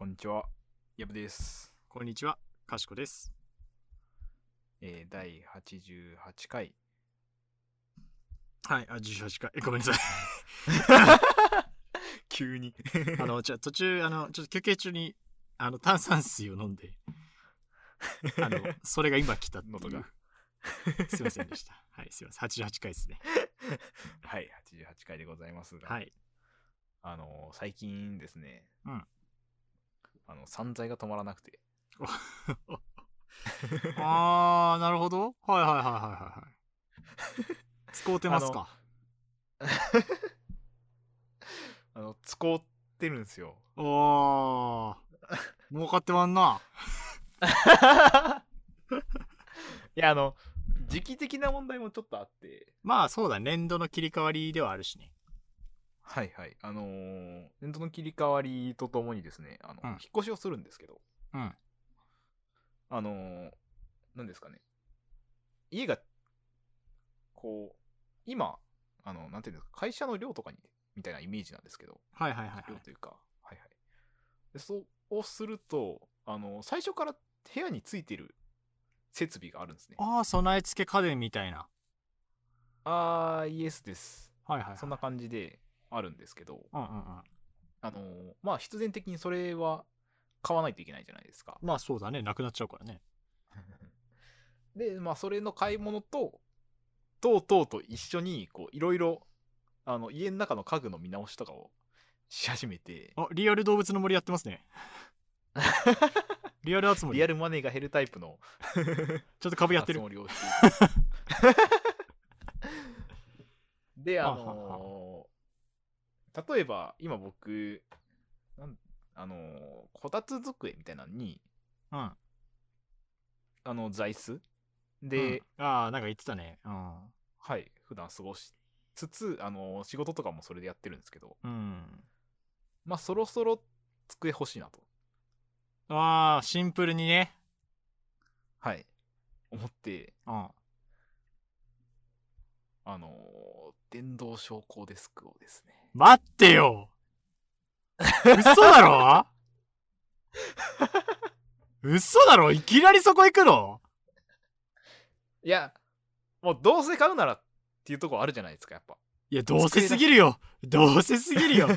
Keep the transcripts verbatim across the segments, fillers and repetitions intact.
こんにちは、やぶです。こんにちは、かしこです。えー、だいはちじゅうはちかい。はい、あ、じゅうはちかい。ごめんなさい。急にあのじゃあ途中あのちょっと休憩中にあの炭酸水を飲んであのそれが今来たのとかすいませんでした。はい、すいません。はちじゅうはちかいですね。はい、はちじゅうはちかいでございますが、はい、あの最近ですね、うん、あの散財が止まらなくてあー、なるほど、はいはいはいはいはい使うてますか。あの使うてるんですよ。おー儲かってまんな。いや、あの時期的な問題もちょっとあって、まあそうだ、年度の切り替わりではあるしね。はいはい、あのー、年度の切り替わりとともにですね、あの、うん、引っ越しをするんですけど、うん、あのー、なんですかね、家がこう今あのなんていうんですか、会社の寮とかにみたいなイメージなんですけど、はいはいはい、はい、寮というか、はいはい、でそうするとあの最初から部屋についてる設備があるんですね。ああ、備え付け家電みたいな。ああ、イエスです。はいはいはい、そんな感じであるんですけど、うんうんうん、あのまあ必然的にそれは買わないといけないじゃないですか。まあそうだね、なくなっちゃうからね。でまあそれの買い物ととうとうと一緒にこういろいろあの家の中の家具の見直しとかをし始めて、あ、リアル動物の森やってますね。リアル集まり、リアルマネーが減るタイプのちょっと株やってる。で、あのー、例えば今僕なんあのー、こたつ机みたいなのに、うん、あの座椅子で、うん、ああ、なんか言ってたね。うん、はい、普段過ごしつつ、あのー、仕事とかもそれでやってるんですけど、うん、まあそろそろ机欲しいなと。ああ、シンプルにね。はい、思って、うん、あのー、電動昇降デスクをですね。待ってよ。嘘だろ。嘘だろ。いきなりそこ行くの？いや、もうどうせ買うならっていうとこあるじゃないですか、やっぱ。いや、どうせすぎるよ。どうせすぎるよ。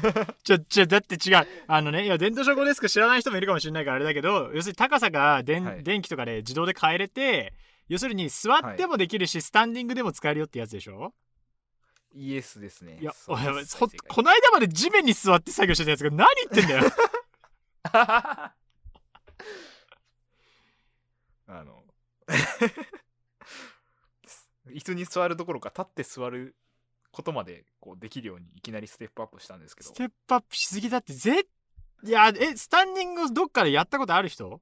ちょ、ちょ、だって違う。あのね、いや、電動昇降デスク知らない人もいるかもしれないからあれだけど、要するに高さがでん、はい、電気とかで自動で変えれて、要するに座ってもできるし、はい、スタンディングでも使えるよってやつでしょ？イエスですね。いや、お前、この間まで地面に座って作業してたやつが何言ってんだよ。あの、椅子に座るどころか立って座ることまでこうできるようにいきなりステップアップしたんですけど。ステップアップしすぎだって。ぜいやえスタンディングどっかでやったことある人？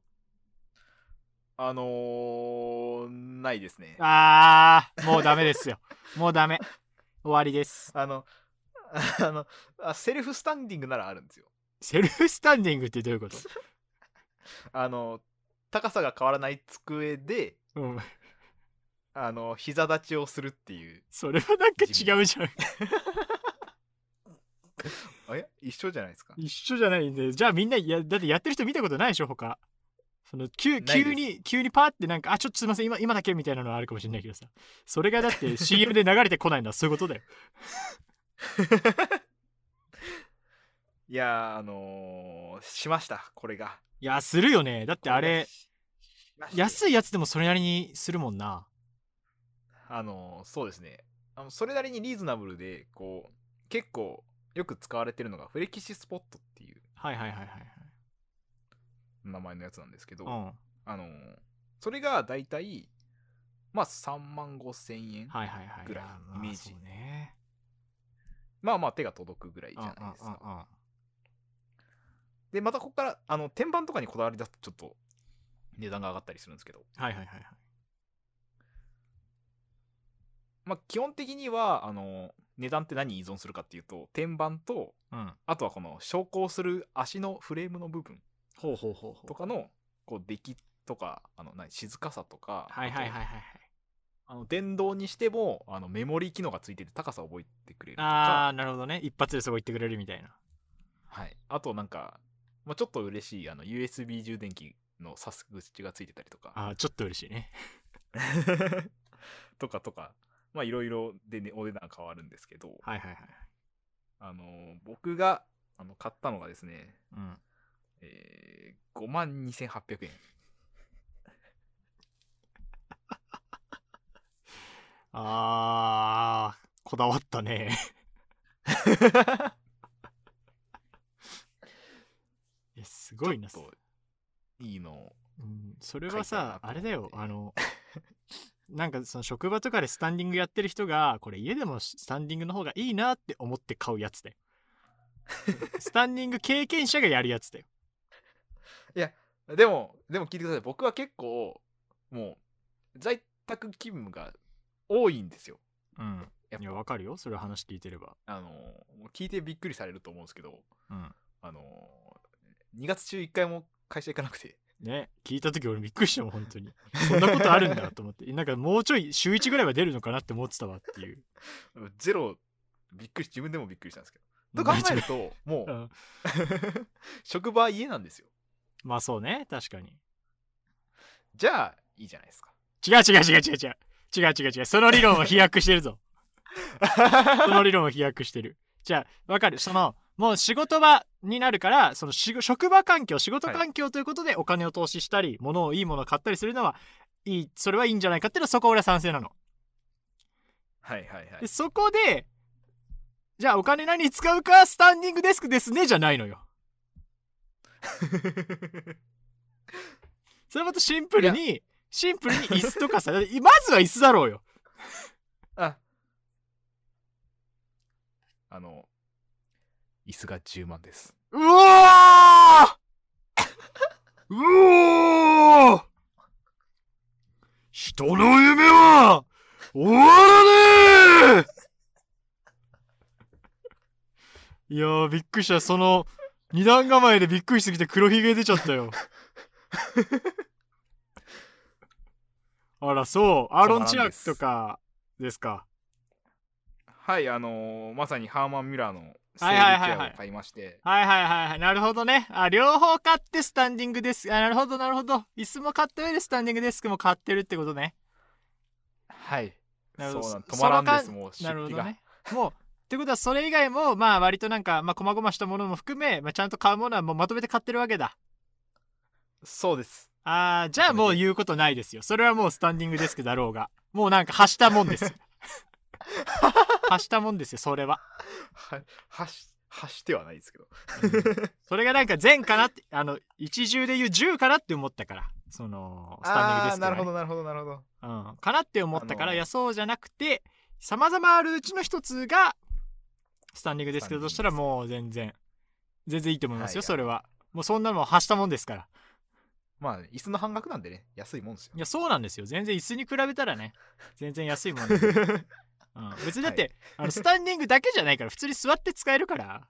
あのー、ないですね。あー、もうダメですよ。もうダメ、終わりです。あのあのあセルフスタンディングならあるんですよ。セルフスタンディングってどういうこと？あの高さが変わらない机で、うん、あの膝立ちをするっていう。それはなんか違うじゃん。あ、いや、一緒じゃないですか。一緒じゃないんで、じゃあみんな、いやだってやってる人見たことないでしょ他。その 急, 急に急にパーってなんか、あ、ちょっとすいません、 今, 今だけみたいなのはあるかもしれないけどさ、それがだって シーエム で流れてこないのはそういうことだよ。いや、あのー、しました、これが。いや、するよね。だってあれ安いやつでもそれなりにするもんな。あのそうですね、あのそれなりにリーズナブルでこう結構よく使われてるのがフレキシスポットっていう、はいはいはいはい、名前のやつなんですけど、うん、あのそれがだいたいまあさんまんごせんえんぐらいイメージ、まあまあ手が届くぐらいじゃないですか。ああああ、でまたここからあの天板とかにこだわりだとちょっと値段が上がったりするんですけど、はいはいはいはい、まあ、基本的にはあの値段って何に依存するかっていうと天板と、うん、あとはこの昇降する足のフレームの部分とかのこう出来とかあの何静かさとか、はいはいはいはい、あの電動にしてもあのメモリー機能がついてて高さを覚えてくれるとか。ああ、なるほどね、一発でそこ行ってくれるみたいな。はい、あとなんかまあ、ちょっと嬉しいあの ユーエスビー 充電器の挿す口がついてたりとか。あ、ちょっと嬉しいねとかとか、まあいろいろで、ね、お値段変わるんですけど、はいはいはい、あの僕があの買ったのがですね、うんえー、ごまんにせんはっぴゃくえんあー、こだわったねえ、すごいな、ちょっといいの、うん、それはさあれだよ、あのなんかその職場とかでスタンディングやってる人がこれ家でもスタンディングの方がいいなって思って買うやつだよスタンディング経験者がやるやつだよ。いやでもでも聞いてください。僕は結構もう在宅勤務が多いんですよ。うん。いやわかるよ。それ話聞いてれば。あの聞いてびっくりされると思うんですけど。うん。あのにがつ中いっかいも会社行かなくて。ね。聞いた時俺びっくりしたもん本当に。そんなことあるんだと思って。なんかもうちょい週いちぐらいは出るのかなって思ってたわっていう。ゼロびっくり自分でもびっくりしたんですけど。と考えるともう、うん、職場は家なんですよ。まあそうね、確かに。じゃあいいじゃないですか。違う違う違う違う違う違う違う違う、その理論は飛躍してるぞその理論は飛躍してる。じゃあ分かる、そのもう仕事場になるから、その職場環境、仕事環境ということでお金を投資したり、はい、物をいいものを買ったりするのはいい、それはいいんじゃないかっていうのは、そこ俺は賛成なの。はいはいはい。でそこでじゃあお金何に使うか、スタンディングデスクですねじゃないのよそれまたシンプルにシンプルに椅子とかさまずは椅子だろうよああの椅子がじゅうまんです。うおーうおー、人の夢は終わらねえいやーびっくりした。その二段構えでびっくりしすぎて黒ひげ出ちゃったよあらそう、アーロン・チアクとかですか。はい、あのー、まさにハーマン・ミュラーのステージチェアを買いまして、はいはいはいはい、なるほどね。あ、両方買ってスタンディングデスク、あ、なるほどなるほど、椅子も買った上でスタンディングデスクも買ってるってことね。はい、なるほど、そうなん、止まらんです、もう出費が、なるほどね、もうってことはそれ以外もまあ割となんかまあ細々したものも含め、まあ、ちゃんと買うものはもうまとめて買ってるわけだ。そうです。ああ、じゃあもう言うことないですよ。それはもうスタンディングデスクだろうがもうなんかはしたもんですはしたもんですよ、それは。は、はし、はしてはないですけどそれがなんか善かなって、あの一重で言う十かなって思ったから、そのスタンディングデスクが、ね、あ、なるほどなるほどなるほど、うん、かなって思ったから、あのー、いやそうじゃなくてさまざまあるうちの一つがスタンディングですけど、としたらもう全然全然いいと思いますよ、はい、それはもうそんなのはしたもんですから。まあ椅子の半額なんでね、安いもんですよ。いやそうなんですよ、全然椅子に比べたらね全然安いもんです、うん、別にだって、はい、あのスタンディングだけじゃないから普通に座って使えるから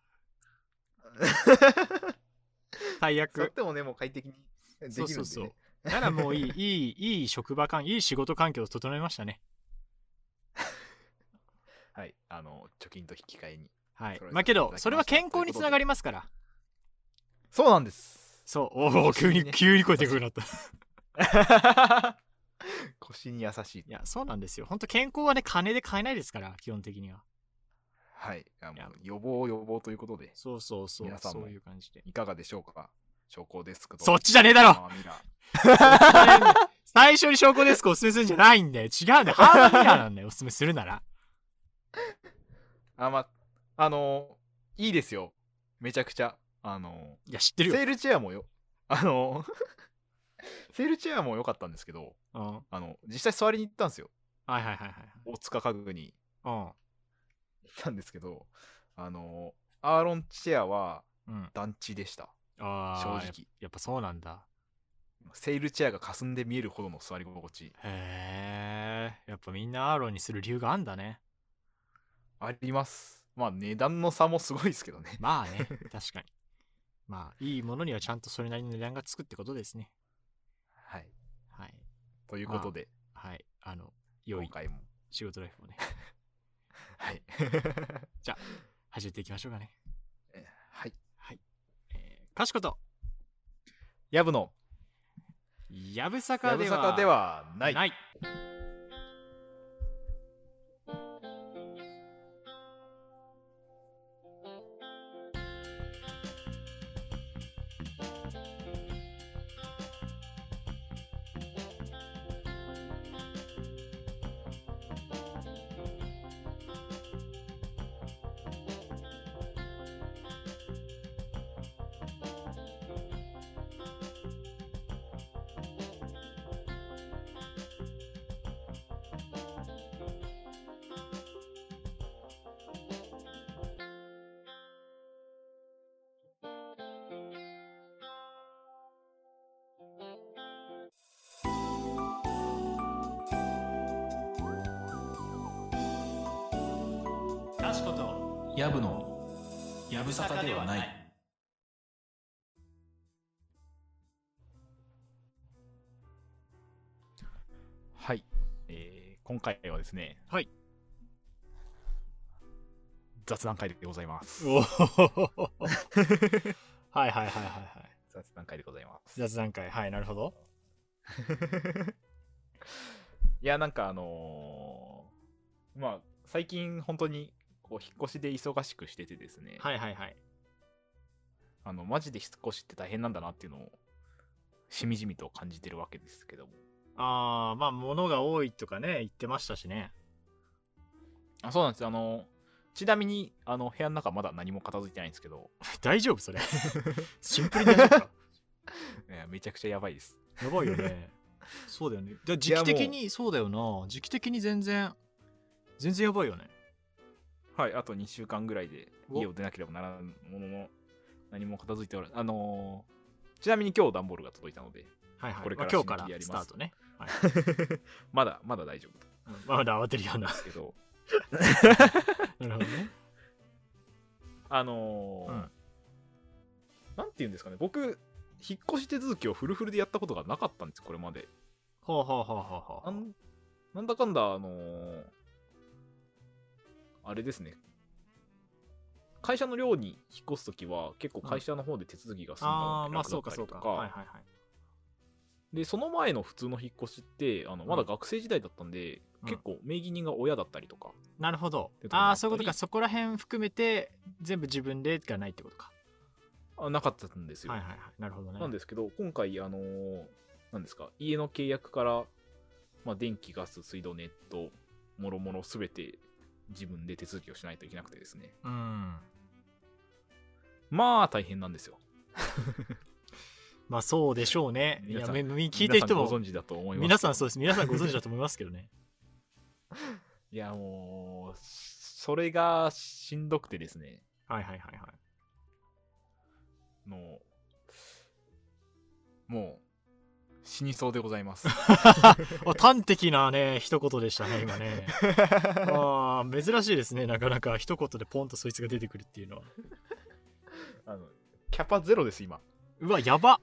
最悪座ってもね、もう快適にできるんで、ね、そうそうそうならもういいいいいい職場環境、いい仕事環境を整えましたねはい、あの貯金と引き換えに、はい、まあけどそれは健康につながりますから。そうなんです。そう、おお、急に急に声でかくなった腰に優しい。いやそうなんですよ、本当健康はね金で買えないですから基本的には。はい、あの予防予防ということで、そうそうそう、皆さんもそういう感じでいかがでしょうか。証拠デスクと、そっちじゃねえだろ最初に証拠デスクをおすすめするんじゃないんだよ、違うんだよ、ハーマンミラーなんだよおすすめするならあ、まあのー、いいですよ、めちゃくちゃ、あのー、いや知ってるよ、セールチェアもよ、あのー、セールチェアも良かったんですけど、うん、あの実際座りに行ったんですよ、はいはいはいはい、大塚家具に、うん、行ったんですけど、あのー、アーロンチェアは団地でした、うん、あ正直や。やっぱそうなんだ。セールチェアが霞んで見えるほどの座り心地。へえ、やっぱみんなアーロンにする理由があんだね。あります。まあ値段の差もすごいですけどね。まあね、確かにまあいいものにはちゃんとそれなりの値段がつくってことですね。はいはいということで、まあ、はい、あの良い仕事ライフをねはいじゃあ始めていきましょうかね。はいはい、えー、かしことやぶのやぶさかではない。ないかしことやぶのやぶさかではない。はい、えー、今回はですね、はい、雑談会でございます。おはいはいはいはいはい、雑談会でございます。雑談会、はい、なるほど。いや、なんかあのー、まあ最近本当に引っ越しで忙しくしててですね、はいはいはい、あのマジで引っ越しって大変なんだなっていうのをしみじみと感じてるわけですけども、ああ、まあ物が多いとかね言ってましたしね。あ、そうなんです。あのちなみにあの部屋の中まだ何も片付いてないんですけど大丈夫それ？シンプルに大丈夫か？いや、めちゃくちゃやばいです。やばいよね。そうだよね。だ、時期的にそうだよな、時期的に全然全然やばいよね。はい、あとにしゅうかんぐらいで家を出なければならんものの、何も片付いておらず、あのー、ちなみに今日段ボールが届いたので、はいはい、これから今日からスタートね、はい、まだまだ大丈夫、うん、まだ慌てるようなんですけど。なるほどね。あのーうん、なんていうんですかね、僕引っ越し手続きをフルフルでやったことがなかったんです、これまで。はあはあはあはあ。なん、なんだかんだあのーあれですね、会社の寮に引っ越すときは結構会社の方で手続きが済んだので楽だったりとかで、その前の普通の引っ越しってあのまだ学生時代だったんで、うん、結構名義人が親だったりとか。なるほど、ああ、そういうことか。そこら辺含めて全部自分でがないってことか。あ、なかったんですよ。はいはいはい、なるほどね。なんですけど今回あのー、なんですか、家の契約から、まあ、電気ガス水道ネットもろもろすべて自分で手続きをしないといけなくてですね、うん、まあ大変なんですよ。まあそうでしょうね。いや、聞いてる人も皆さんご存知だと思います。皆さん、そうです、皆さんご存知だと思いますけどね。いや、もうそれがしんどくてですね、はいはいはいはい、もうもう死にそうでございます。端的なね一言でしたね今ね。あ、珍しいですね、なかなか一言でポンとそいつが出てくるっていうのは。あのキャパゼロです今。うわ、やば。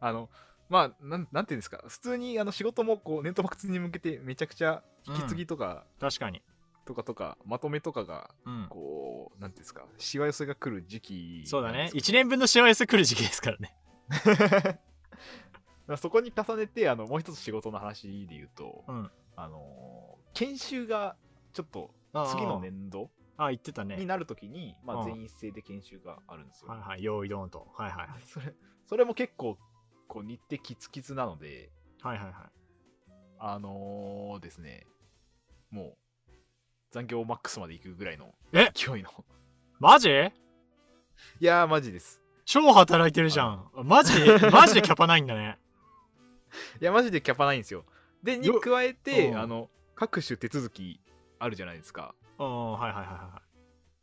あのまあな ん, なんていうんですか、普通にあの仕事もこうネットワークに向けてめちゃくちゃ引き継ぎとか、うん、確かにとかとかまとめとかがこう、うん、なんていうんですか、しわ寄せが来る時期。そうだね、いちねんぶんのしわ寄せ来る時期ですからね。そこに重ねてあのもう一つ仕事の話で言うと、うん、あの研修がちょっと次の年度になるときに、まあ、全員一斉で研修があるんですよ。はいはい、用意ドンと、はいはいはい、それそれも結構こう日程キツキツなので、はいはいはい、あのー、ですね、もう残業マックスまで行くぐらいの勢いの。マジ？いやー、マジです。超働いてるじゃん。マジで、マジでキャパないんだね。いや、マジでキャパないんですよ。で、に加えて、あの、各種手続きあるじゃないですか。ああ、はいはいはいはい。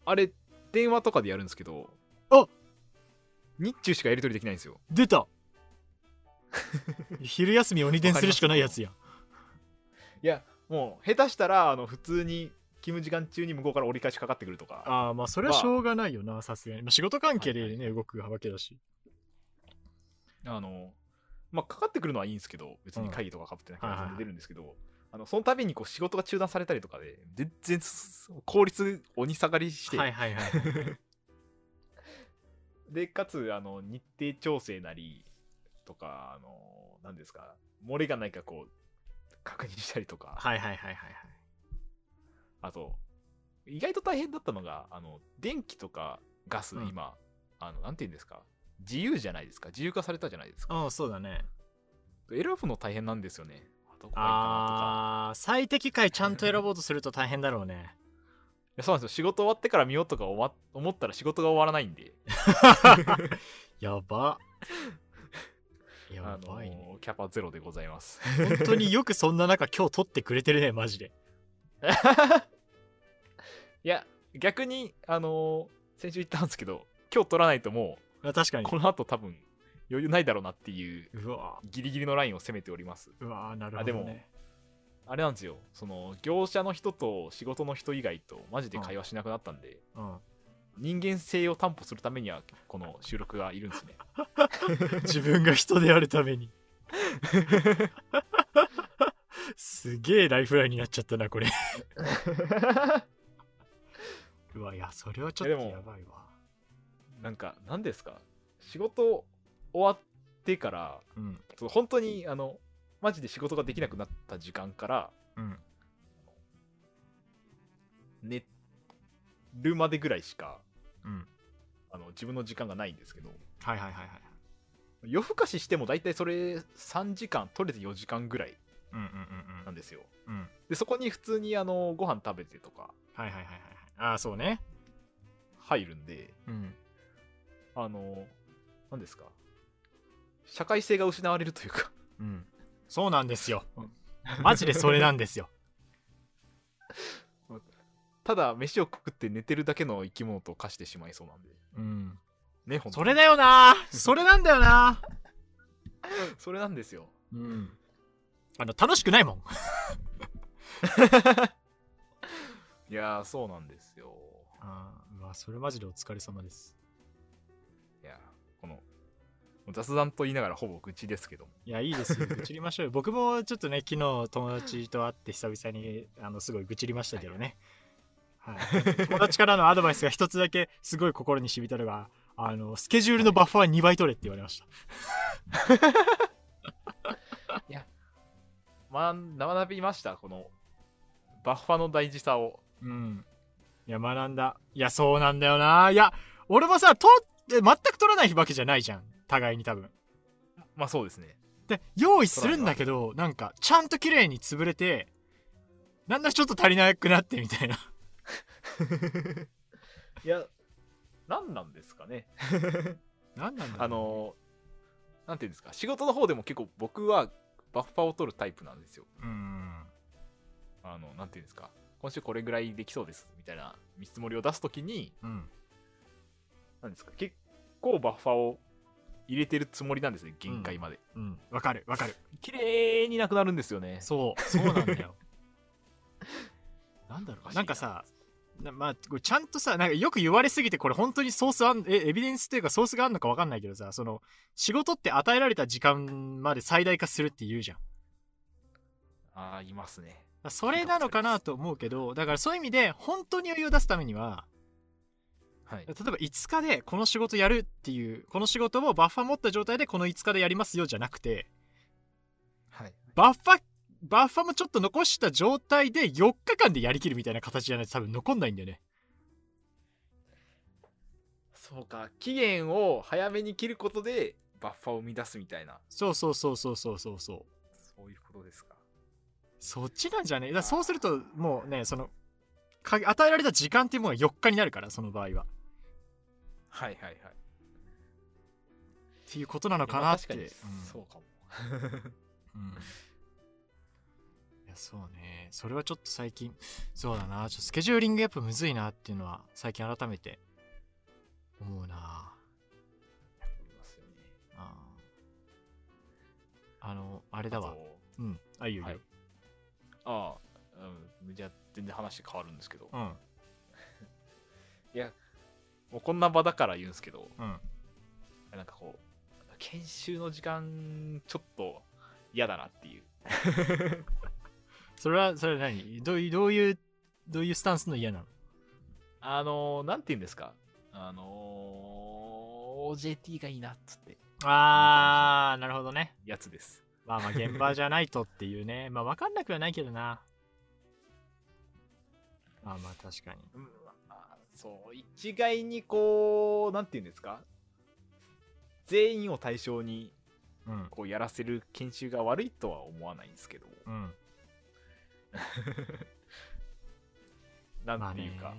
あれ、電話とかでやるんですけど、あ、日中しかやり取りできないんですよ。出た。昼休み鬼電するしかないやつやん。いや、もう、下手したら、あの、普通に、勤務時間中に向こうから折り返しかかってくるとか。ああ、まあそれはしょうがないよな、さすがに。まあ、仕事関係でね、はいはい、動くわけだし。あのまあかかってくるのはいいんですけど、別に会議とかかぶってなきゃ出るんですけど、うん、あのその度にこう仕事が中断されたりとかで全然効率鬼下がりして。はいはいはい。でかつあの日程調整なりとか、あの何ですか、漏れがないかこう確認したりとか、はいはいはいはいはい、あと意外と大変だったのが、あの電気とかガス、うん、今あのなんていうんですか、自由じゃないですか、自由化されたじゃないですか。ああそうだね。選ぶの大変なんですよね。どこがいいかなとか、ああ最適解ちゃんと選ぼうとすると大変だろうね。いやそうなんですよ、仕事終わってから見ようとか思ったら仕事が終わらないんでやばやばいね、キャパゼロでございます本当によくそんな中今日撮ってくれてるねマジでいや逆にあのー、先週言ったんですけど今日撮らないともう確かにこの後多分余裕ないだろうなっていうギリギリのラインを攻めております。うわーなるほど、ね、あでもあれなんですよ、その業者の人と仕事の人以外とマジで会話しなくなったんで、うんうん、人間性を担保するためにはこの収録がいるんですね自分が人であるためにすげえライフラインになっちゃったなこれうわいやそれはちょっとやばいわ。なんか何ですか、仕事終わってから、うん、本当にあのマジで仕事ができなくなった時間から、うん、寝るまでぐらいしか、うん、あの自分の時間がないんですけど、はいはいはいはい、夜更かししてもだいたいそれさんじかん取れてよじかんぐらいなんですよ、うんうんうんうん、でそこに普通にあのご飯食べてとか、はいはいはいはい、ああそうね入るんで、うん、あの何ですか、社会性が失われるというか、うん、そうなんですよ、うん、マジでそれなんですよただ飯を食って寝てるだけの生き物と化してしまいそうなんで、うんね、ほんとそれだよなそれなんだよなそれなんですよ、うん、あの楽しくないもんいやそうなんですよ。あー、うわそれマジでお疲れ様です。いやこの雑談と言いながらほぼ愚痴ですけども、いやいいですよ愚痴りましょうよ僕もちょっとね昨日友達と会って久々にあのすごい愚痴りましたけどね、はいはい、友達からのアドバイスが一つだけすごい心にしみたのが、あのスケジュールのバッファーにばい取れって言われました、はい、いや、ま、学びましたこのバッファーの大事さを。うんいや学んだ。いやそうなんだよな。いや俺もさと全く取らないわけじゃないじゃん互いに多分。まあそうですね。で用意するんだけどなんかちゃんと綺麗に潰れてなんだちょっと足りなくなってみたいな。いやなんなんですかね。なんなんだろうね。あのなんていうんですか、仕事の方でも結構僕はバッファーを取るタイプなんですよ。うん。あのなんていうんですか、今週これぐらいできそうですみたいな見積もりを出すときに、うん、なんですか結構バッファーを入れてるつもりなんですね、限界まで。うん、うん、分かる分かる。綺麗になくなるんですよね。そうそうなんだよなんだろう、なんかさな、まあ、これちゃんとさなんかよく言われすぎてこれ本当にソースあんえエビデンスというかソースがあるのか分かんないけどさ、その仕事って与えられた時間まで最大化するって言うじゃん。あーいますね。それなのかなと思うけど、だからそういう意味で本当に余裕を出すためには、はい、例えばいつかでこの仕事やるっていう、この仕事をバッファ持った状態でこのいつかでやりますよじゃなくて、はい、バッファバッファもちょっと残した状態でよっかかんでやりきるみたいな形じゃないと多分残んないんだよね。そうか、期限を早めに切ることでバッファを生み出すみたいな。そうそうそうそうそうそうそうそういうことですか。そっちなんじゃねえ。だそうするともうね、その与えられた時間っていうものがよっかになるから、その場合は。はいはいはい。っていうことなのかなって。確かにそうかも、うんうん、いやそうね、それはちょっと最近そうだな、ちょっとスケジューリングやっぱむずいなっていうのは最近改めて思うな。思いますよね。ああのあれだわ、うんあいいよいいよ、はい、ああ、うん、じゃあ全然話変わるんですけど、うん、いやもうこんな場だから言うんですけど、うん、なんかこう研修の時間ちょっと嫌だなっていうそれはそれは何どういうどういうどういうスタンスの嫌なの？あのなんて言うんですか、あのー、オージェーティー がいいなっつって。ああ、なるほどね。やつです。まあまあ現場じゃないとっていうね。まあ分かんなくはないけどな。まあまあ確かに。うん、まあ、そう、一概にこう、なんていうんですか。全員を対象にこうやらせる研修が悪いとは思わないんですけど。うん。なんていうか。まあ、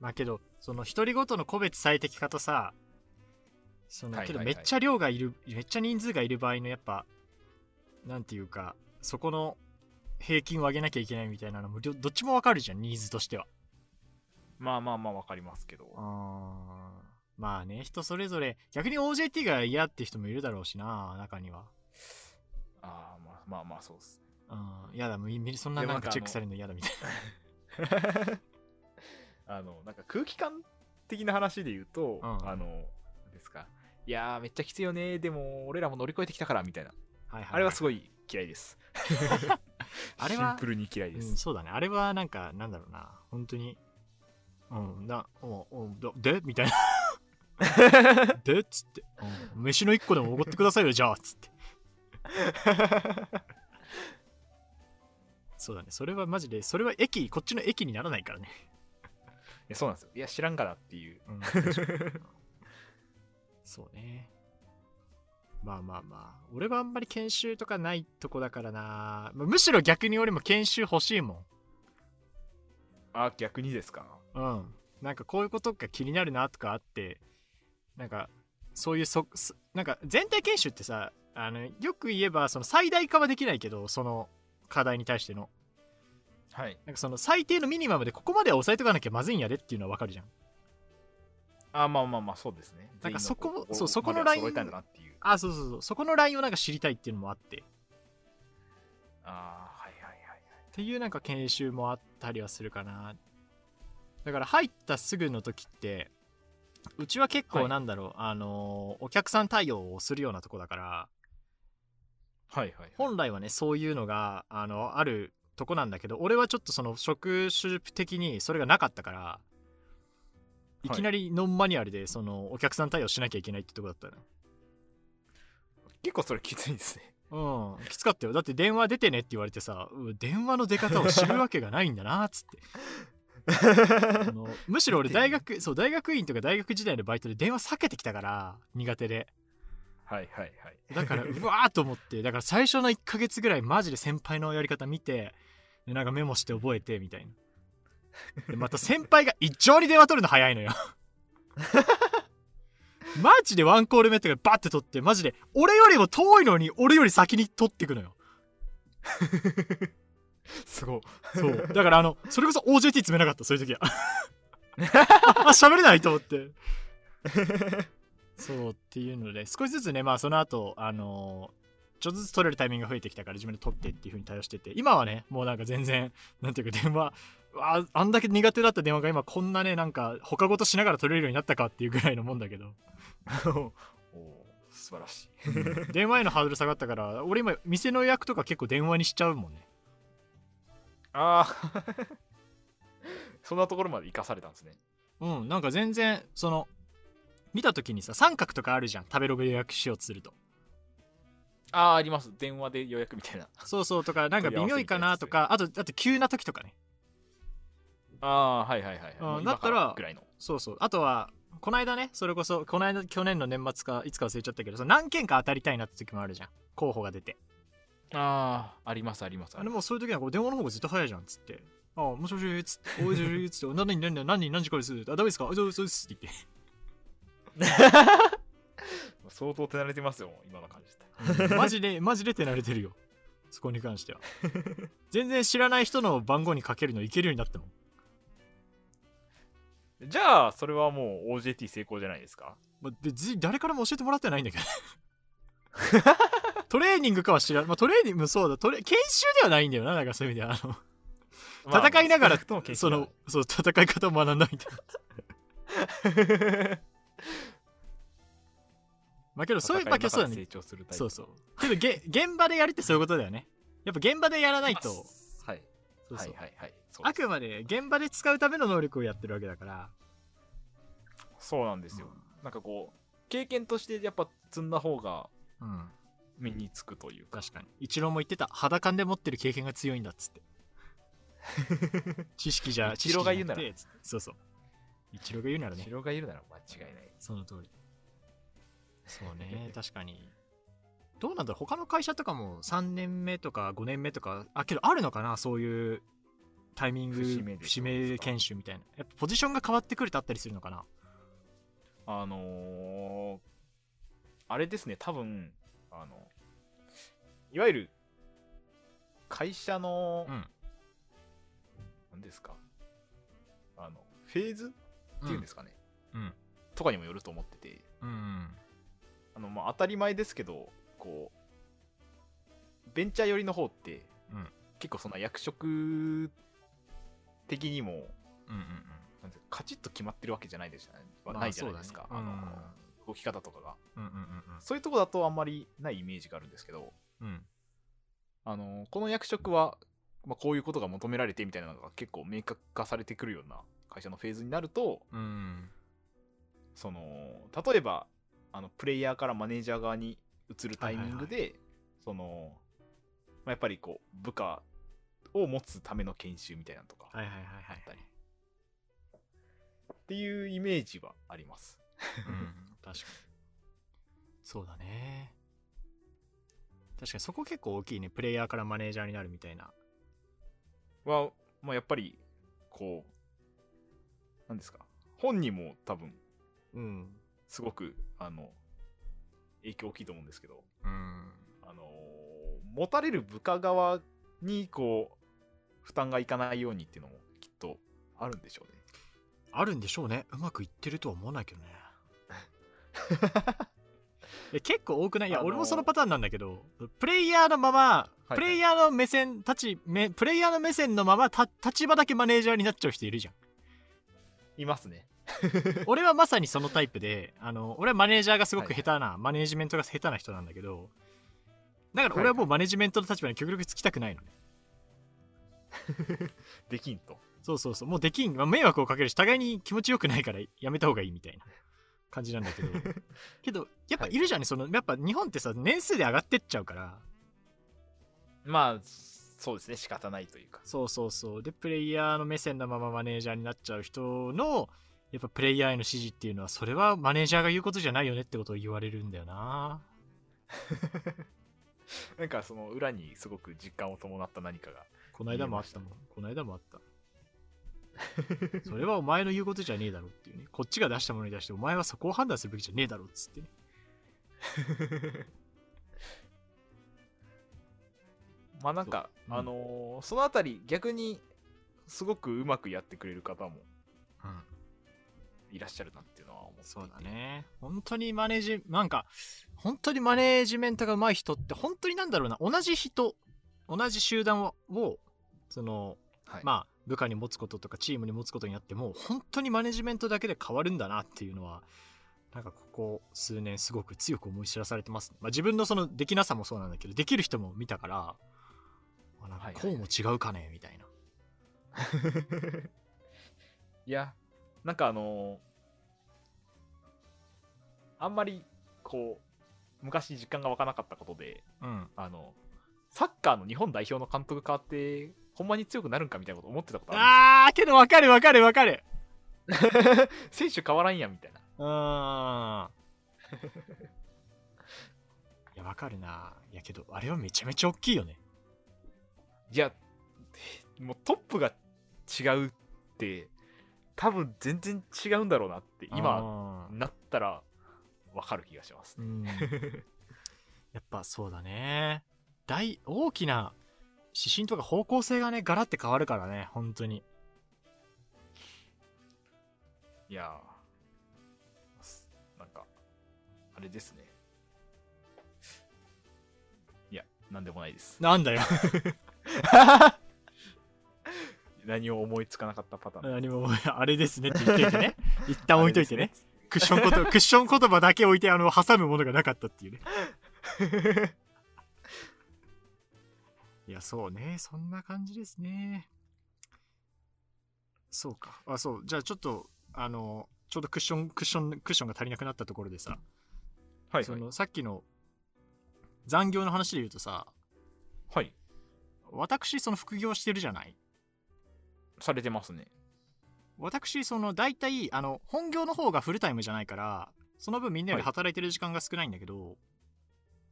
まあけど、その一人ごとの個別最適化とさ、そのけどめっちゃ量がいる、はいはいはい、めっちゃ人数がいる場合のやっぱなんていうかそこの平均を上げなきゃいけないみたいなのもどっちもわかるじゃん、ニーズとしては。まあまあまあわかりますけど、あまあね、人それぞれ。逆に オージェーティー が嫌って人もいるだろうしな、中には。あ、まあまあまあそうっすね。うん、嫌だ、そんななんかチェックされるの嫌だみたいな。あのなんか空気感的な話で言うと、うん、あのですか、いやーめっちゃきついよね、でも俺らも乗り越えてきたからみたいな、はいはいはい、あれはすごい嫌いです。あれはシンプルに嫌いです、うん、そうだね。あれはなんかなんだろうな、本当にうんなおおでみたいな。でっつって、うん、飯の一個でもおごってくださいよじゃあっつって。そうだね、それはマジで、それは駅こっちの駅にならないからね。いやそうなんですよ、いや知らんからっていう、うん。そうね。まあまあまあ、俺はあんまり研修とかないとこだからな。むしろ逆に俺も研修欲しいもん。あ、逆にですか。うん。なんかこういうことが気になるなとかあって、なんかそういうそなんか全体研修ってさ、あのよく言えばその最大化はできないけど、その課題に対しての、はい。なんかその最低のミニマムでここまでは抑えておかなきゃまずいんやでっていうのはわかるじゃん。あ、まあまあまあそうですね。なんかそこ、そう、そこのライン、あ、そうそうそう、そこのラインをなんか知りたいっていうのもあって、あ、はいはいはいはい。っていうなんか研修もあったりはするかな。だから入ったすぐの時って、うちは結構なんだろう、はい、あのお客さん対応をするようなとこだから、はいはいはい、本来はねそういうのがあのあるとこなんだけど、俺はちょっとその職種的にそれがなかったから。いきなりノンマニュアルでそのお客さん対応しなきゃいけないってとこだったら、結構それきついですね。うん、きつかったよ。だって電話出てねって言われてさ、電話の出方を知るわけがないんだなっつって。あのむしろ俺大学、そう大学院とか大学時代のバイトで電話避けてきたから、苦手で、はいはいはい、だからうわーと思って、だから最初のいっかげつぐらいマジで先輩のやり方見て、でなんかメモして覚えてみたいな。でまた先輩が異常に電話取るの早いのよ。マジでワンコール目とかバッて取って、マジで俺よりも遠いのに俺より先に取ってくのよ。すごい。そうだからあのそれこそ オージェーティー 詰めなかった、そういう時は。あ、喋れないと思って。そうっていうので少しずつね、まあその後あのーちょっとずつ取れるタイミングが増えてきたから、自分で取ってっていう風に対応してて、今はねもうなんか全然なんていうか電話あ、あんだけ苦手だった電話が今こんなねなんか他事しながら取れるようになったかっていうぐらいのもんだけど。お素晴らしい。うん、電話へのハードル下がったから、俺今店の予約とか結構電話にしちゃうもんね。ああ。そんなところまで生かされたんですね。うん、なんか全然その見た時にさ、三角とかあるじゃん、食べログ予約しようとすると。あーあります、電話で予約みたいな。そうそう、とかなんか微妙いかなとか、あとだって急な時とかね。ああはいはいはい、はい、だったらぐらいの。そうそう、あとはこの間ね、それこそこの間去年の年末かいつか忘れちゃったけど、その何件か当たりたいなって時もあるじゃん、候補が出て。ああありますあります。あれもうそういう時はこう電話の方がずっと早いじゃんっつって、ああもしもしーっつって、おいしいっつって、何何何何何時これです、あダメですか、あそうそうですって言って。相当手慣れてますよ今の感じで。マジでマジで手慣れてるよそこに関しては。全然知らない人の番号にかけるのいけるようになったもん。じゃあそれはもう オージェーティー 成功じゃないですか。まあ、で誰からも教えてもらってないんだけど。トレーニングかは知らない、まあ、トレーニングそうだ、トレ研修ではないんだよな、なんかそういう意味ではあの、まあ、戦いながらともそのそう戦い方を学んだみたいな。まあけどそういうだけそうだね。成長するタイプ。そうそう。けどげ現場でやるってそういうことだよね。やっぱ現場でやらないと。はい。そうそうはいはいはい。あくまで現場で使うための能力をやってるわけだから。そうなんですよ。うん、なんかこう経験としてやっぱ積んだ方が身につくというか、うん、確かにイチローも言ってた、肌感で持ってる経験が強いんだっつって知識じゃイチローが言うならっっそうそうイチローが言うならねイチローが言うなら間違いない、その通り。そうね確かにどうなんだろう、他の会社とかもさんねんめとかごねんめとか、あけどあるのかな、そういうタイミング節目、節目研修みたいな、やっぱポジションが変わってくるとあったりするのかな。あのー、あれですね、多分あのいわゆる会社の、うん、何ですかあのフェーズっていうんですかね、うんうん、とかにもよると思ってて、うんうん、あのまあ当たり前ですけどこうベンチャー寄りの方って、うん、結構その役職的にも、うんうんうん、なんてカチッと決まってるわけじゃないです、まあ、ないじゃないですか、ね、あの、うんうん、動き方とかが、うんうんうん、そういうとこだとあんまりないイメージがあるんですけど、うん、あのこの役職は、まあ、こういうことが求められてみたいなのが結構明確化されてくるような会社のフェーズになると、うん、その例えばあのプレイヤーからマネージャー側に移るタイミングで、はいはいはい、その、まあ、やっぱりこう部下を持つための研修みたいなのとかあったり、はいはいはいはい、っていうイメージはあります、うん、確かにそうだね、確かにそこ結構大きいね、プレイヤーからマネージャーになるみたいなは、まあ、やっぱりこうなんですか本人も多分、うん、すごくあの影響大きいと思うんですけど、うん、あの持たれる部下側にこう負担がいかないようにっていうのもきっとあるんでしょうね。あるんでしょうね。うまくいってるとは思わないけどね。いや結構多くない？いや、あのー、俺もそのパターンなんだけど、プレイヤーのまま、プレイヤーの目線、たち、め、プレイヤーの目線のままた立場だけマネージャーになっちゃう人いるじゃん。いますね。俺はまさにそのタイプで、あの俺はマネージャーがすごく下手な、はいはい、マネージメントが下手な人なんだけど、だから俺はもうマネジメントの立場に極力つきたくないのね。できんと。そうそうそう、もうできん、まあ、迷惑をかけるし互いに気持ちよくないからやめた方がいいみたいな感じなんだけどけどやっぱいるじゃんね、はい、そのやっぱ日本ってさ年数で上がってっちゃうから、まあそうですね、仕方ないというか、そうそうそう、でプレイヤーの目線のままマネージャーになっちゃう人のやっぱプレイヤーへの指示っていうのは、それはマネージャーが言うことじゃないよねってことを言われるんだよな。なんかその裏にすごく実感を伴った何かが、この間もあったもん、この間もあったそれはお前の言うことじゃねえだろっていうね、こっちが出したものに出してお前はそこを判断するべきじゃねえだろっつってね。まあなんか、うん、あのー、そのあたり逆にすごくうまくやってくれる方も、うんいらっしゃるなっていうのは思っていて、そうだね、本当にマネージなんか本当にマネージメントが上手い人って本当になんだろうな、同じ人同じ集団をその、はい、まあ部下に持つこととかチームに持つことになっても本当にマネージメントだけで変わるんだなっていうのはなんかここ数年すごく強く思い知らされてます、ね。まあ、自分のそのできなさもそうなんだけどできる人も見たから、まあ、なんかこうも違うかねみたいな、はいはいはい、いやなんかあのー、あんまりこう昔実感が湧かなかったことで、うん、あのサッカーの日本代表の監督変わってほんまに強くなるんかみたいなこと思ってたことあるんですよ。あーけど分かる分かる分かる選手変わらんやみたいな、あいや分かるな。いやけどあれはめちゃめちゃ大きいよね。いやもうトップが違うって多分全然違うんだろうなって今なったら分かる気がします、ね、うんやっぱそうだね、大大きな指針とか方向性がねガラって変わるからね本当に。いやなんかあれですね、いやなんでもないです。なんだよ何を思いつかなかったパターン。何もあれですねって言っといてね一旦置いといて ね, ねクッションことクッション言葉だけ置いてあの挟むものがなかったっていうねいやそうね、そんな感じですね。そうか、あそう、じゃあちょっとあのちょうどクッションクッションクッションが足りなくなったところでさ、はいはい、そのさっきの残業の話で言うとさ、はい、私その副業してるじゃない。されてますね。私その大体あの本業の方がフルタイムじゃないから、その分みんなより働いてる時間が少ないんだけど、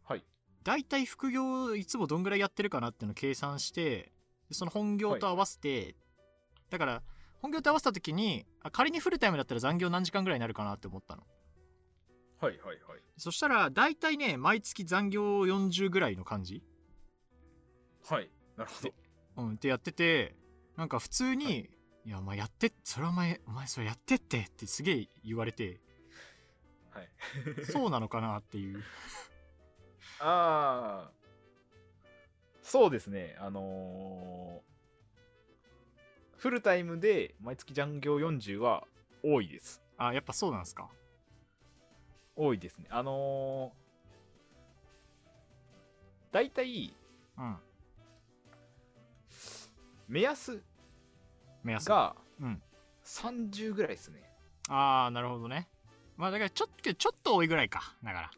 はい、大体副業いつもどんぐらいやってるかなっていうのを計算して、その本業と合わせて、はい、だから本業と合わせた時に仮にフルタイムだったら残業何時間ぐらいになるかなって思ったの。はいはいはい。そしたら大体ね、毎月残業よんじゅうぐらいの感じ。はい、なるほど。うんってやってて、なんか普通に、はい、いやお前やってそれはお前お前それやってってってすげえ言われて、はいそうなのかなっていうああそうですね、あのー、フルタイムで毎月残業よんじゅうは多いです。あ、やっぱそうなんですか。多いですね。あのー、だいたい、うん、目安がさんじゅうぐらいですね、うん、ああなるほどね。まあだからちょっとちょっと多いぐらいか。だから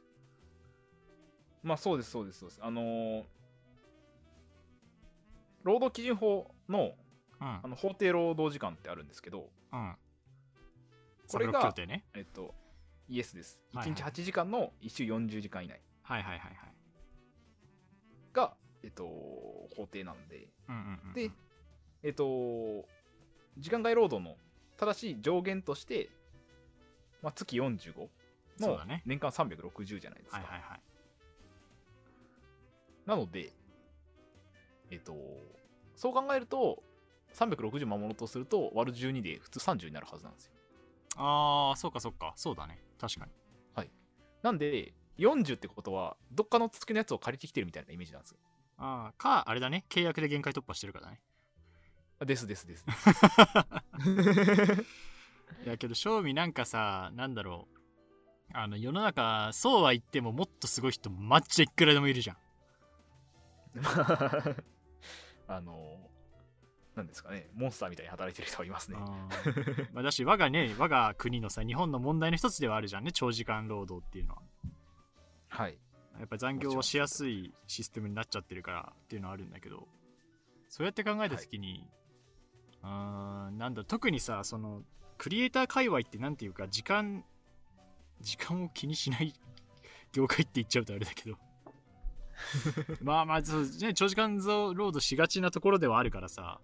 まあそうですそうですそうです。あのー、労働基準法 の,、うん、あの法定労働時間ってあるんですけど、うん、これが、ね、えっとイエスです、はいはい、いちにちはちじかんのいっしゅうよんじゅうじかん以内、はいはいはいはい、が、えっと、法定なので、うんうんうん、で、えっと、時間外労働の正しい上限として、まあ、月よんじゅうごの年間さんびゃくろくじゅうじゃないですか、ね、はいはいはい、なので、えっと、そう考えるとさんびゃくろくじゅう守ろうとすると割るじゅうにで普通さんじゅうになるはずなんですよ。あーそうかそうか、そうだね、確かに。はい、なんでよんじゅうってことはどっかの月のやつを借りてきてるみたいなイメージなんですよ。あーかあれだね、契約で限界突破してるからね。ですですですいやけど正味なんかさ、なんだろう、あの世の中そうは言ってももっとすごい人マッチいくらでもいるじゃんあのーなんですかね、モンスターみたいに働いてる人はいますね。あまあ、だし我がね、我が国のさ、日本の問題の一つではあるじゃんね、長時間労働っていうのは。はい。やっぱ残業をしやすいシステムになっちゃってるからっていうのはあるんだけど、そうやって考えたときに、はい、あなんだ特にさ、そのクリエイター界隈ってなんていうか時間時間を気にしない業界って言っちゃうとあれだけど、まあまあそう、ね、長時間労働しがちなところではあるからさ。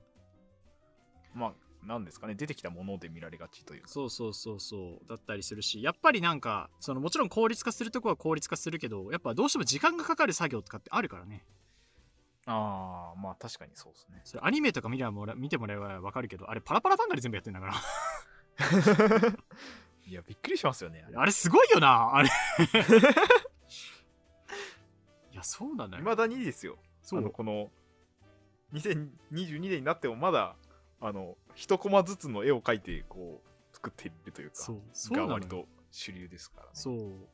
まあ、なんですかね、出てきたもので見られがちというか、そうそうそうそうだったりするし、やっぱりなんかそのもちろん効率化するとこは効率化するけど、やっぱどうしても時間がかかる作業とかってあるからね。ああまあ確かにそうですね。それアニメとか見ればもら見てもらえば分かるけど、あれパラパラ漫画で全部やってんだからいやびっくりしますよね、あれ、あれすごいよなあれいやそうなんだよ、未だにですよ。そうあのこのにせんにじゅうにねんになってもまだあの一コマずつの絵を描いてこう作っているというか、そうそうが割と主流ですからね。そう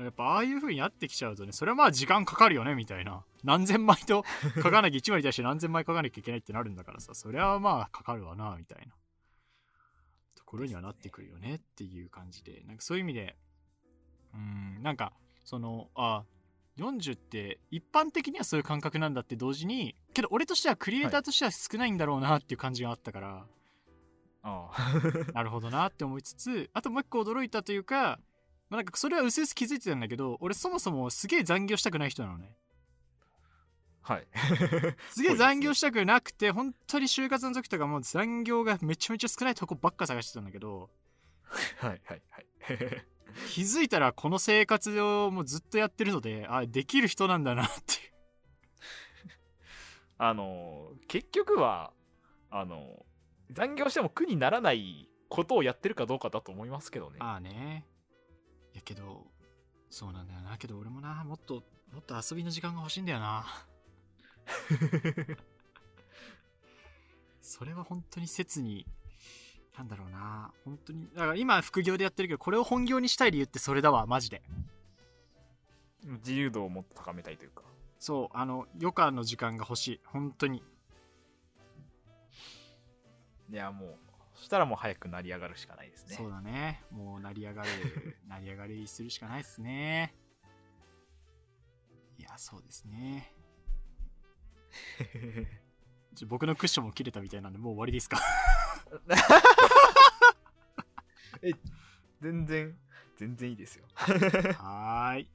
やっぱああいう風になってきちゃうとね、それはまあ時間かかるよねみたいな、何千枚と描かなきゃいちまいに対して何千枚描かなきゃいけないってなるんだからさ、それはまあかかるわなみたいなところにはなってくるよねっていう感じで、なんかそういう意味でうーんなんかそのあよんじゅうって一般的にはそういう感覚なんだって同時に、けど俺としてはクリエイターとしては少ないんだろうなっていう感じがあったから、はい、ああなるほどなって思いつつ、あともう一個驚いたというか、まあ、なんかそれはうすうす気づいてたんだけど、俺そもそもすげえ残業したくない人なのね。はいすげえ残業したくなくて、本当に就活の時とかもう残業がめちゃめちゃ少ないとこばっか探してたんだけどはいはいはい気づいたらこの生活をもうずっとやってるので、あできる人なんだなってあの結局はあの残業しても苦にならないことをやってるかどうかだと思いますけどね。ああね、いやけどそうなんだよな、けど俺もなもっともっと遊びの時間が欲しいんだよなそれは本当に切になんだろうな、本当にだから今副業でやってるけど、これを本業にしたい理由ってそれだわマジで。自由度をもっと高めたいというか、そうあの余暇の時間が欲しい本当に。いやもうそしたらもう早く成り上がるしかないですね。そうだね、もう成り上がる成り上がりするしかないですね。そうですね。僕のクッションも切れたみたいなんで、もう終わりですか？え、全然全然いいですよ。はーい。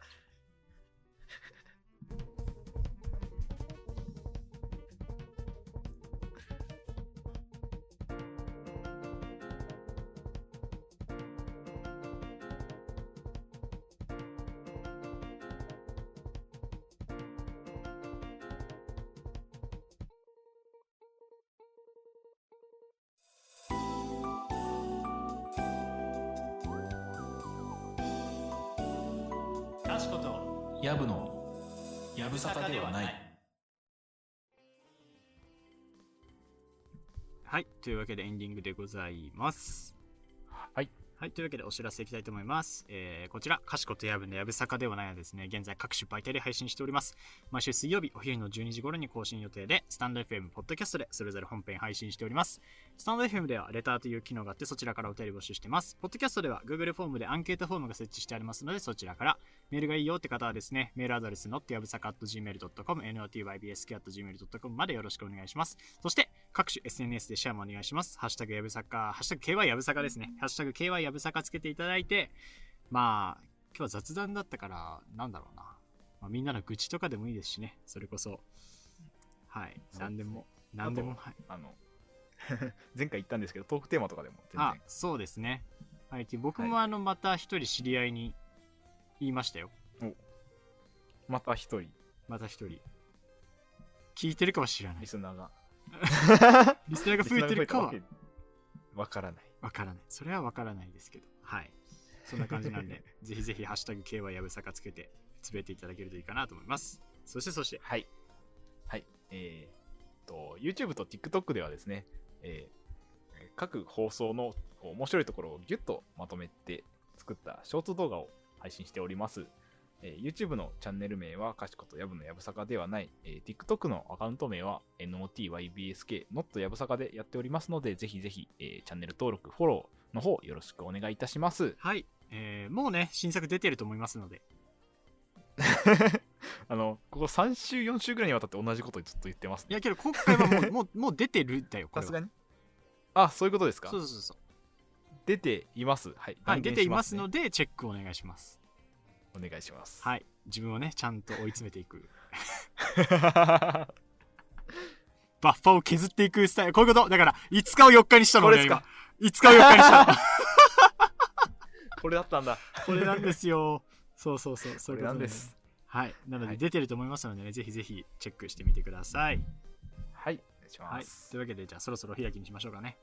やぶのやぶさかではない。はい、というわけでエンディングでございます。はい、はい、というわけでお知らせいきたいと思います。えー、こちらかしことやぶのやぶさかではないはですね、現在各種媒体で配信しております。毎週水曜日お昼のじゅうにじ頃に更新予定で、スタンド エフエム ポッドキャストでそれぞれ本編配信しております。スタンド エフエム ではレターという機能があって、そちらからお便り募集してます。ポッドキャストでは Google フォームでアンケートフォームが設置してありますので、そちらから。メールがいいよって方はですね、メールアドレス ノット ヤブサカ アット ジーメール ドット コム、ノット ヤブサカ アット ジーメール ドット コム までよろしくお願いします。そして各種 エスエヌエス でシェアもお願いします。ハッシュタグやぶさか、ハッシュタグ ケーワイ やぶさかですね。ハッシュタグ ケーワイ やぶさかつけていただいて、まあ今日は雑談だったからなんだろうな、まあ、みんなの愚痴とかでもいいですしね、それこそはい何でも何でも、はい、あの前回言ったんですけどトークテーマとかでも全然。あ、そうですね。はい、僕もあのまた一人知り合いに。言いましたよ。お、また一人また一人聞いてるかもしれないリスナーがリスナーが増えてるかはわからないわからないそれはわからないですけど、はい、そんな感じなんでぜひぜひハッシュタグ ケーワイ やぶさかつけてつぶやいていただけるといいかなと思います。そしてそしてはいはい、えー、と YouTube と TikTok ではですね、えー、各放送の面白いところをギュッとまとめて作ったショート動画を配信しております。えー、YouTube のチャンネル名はかしことやぶのやぶさかではない、えー、TikTok のアカウント名は notybsk ノットやぶさかでやっておりますので、ぜひぜひ、えー、チャンネル登録フォローの方よろしくお願いいたします。はい、えー、もうね新作出てると思いますのであのここさん週よん週ぐらいにわたって同じことずっと言ってます、ね、いやけど今回はもうもう、もう出てるんだよこれは。さすがに。あ、そういうことですか。そうそうそうそう出ています。はい、はい、出ていますのでチェックお願いします。お願いします。はい、自分をねちゃんと追い詰めていく。バッファを削っていくスタイル、こういうこと。だからいつかをよっかにしたのね。これですか。いつかをよっかにしたの。これだったんだ。これなんですよ。そうそうそう、それなんです。はい、なので出てると思いますので、ね、ぜひぜひチェックしてみてください。はい、お願いします。はい、というわけでじゃあそろそろ開きにしましょうかね。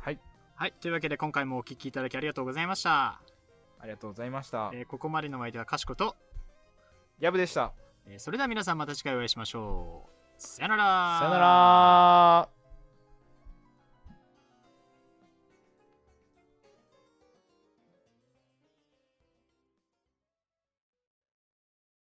はい。はい、というわけで今回もお聞きいただきありがとうございました。ありがとうございました。えー、ここまでのお相手はかしことやぶでした。えー、それでは皆さんまた次回お会いしましょう。さよなら。さよなら。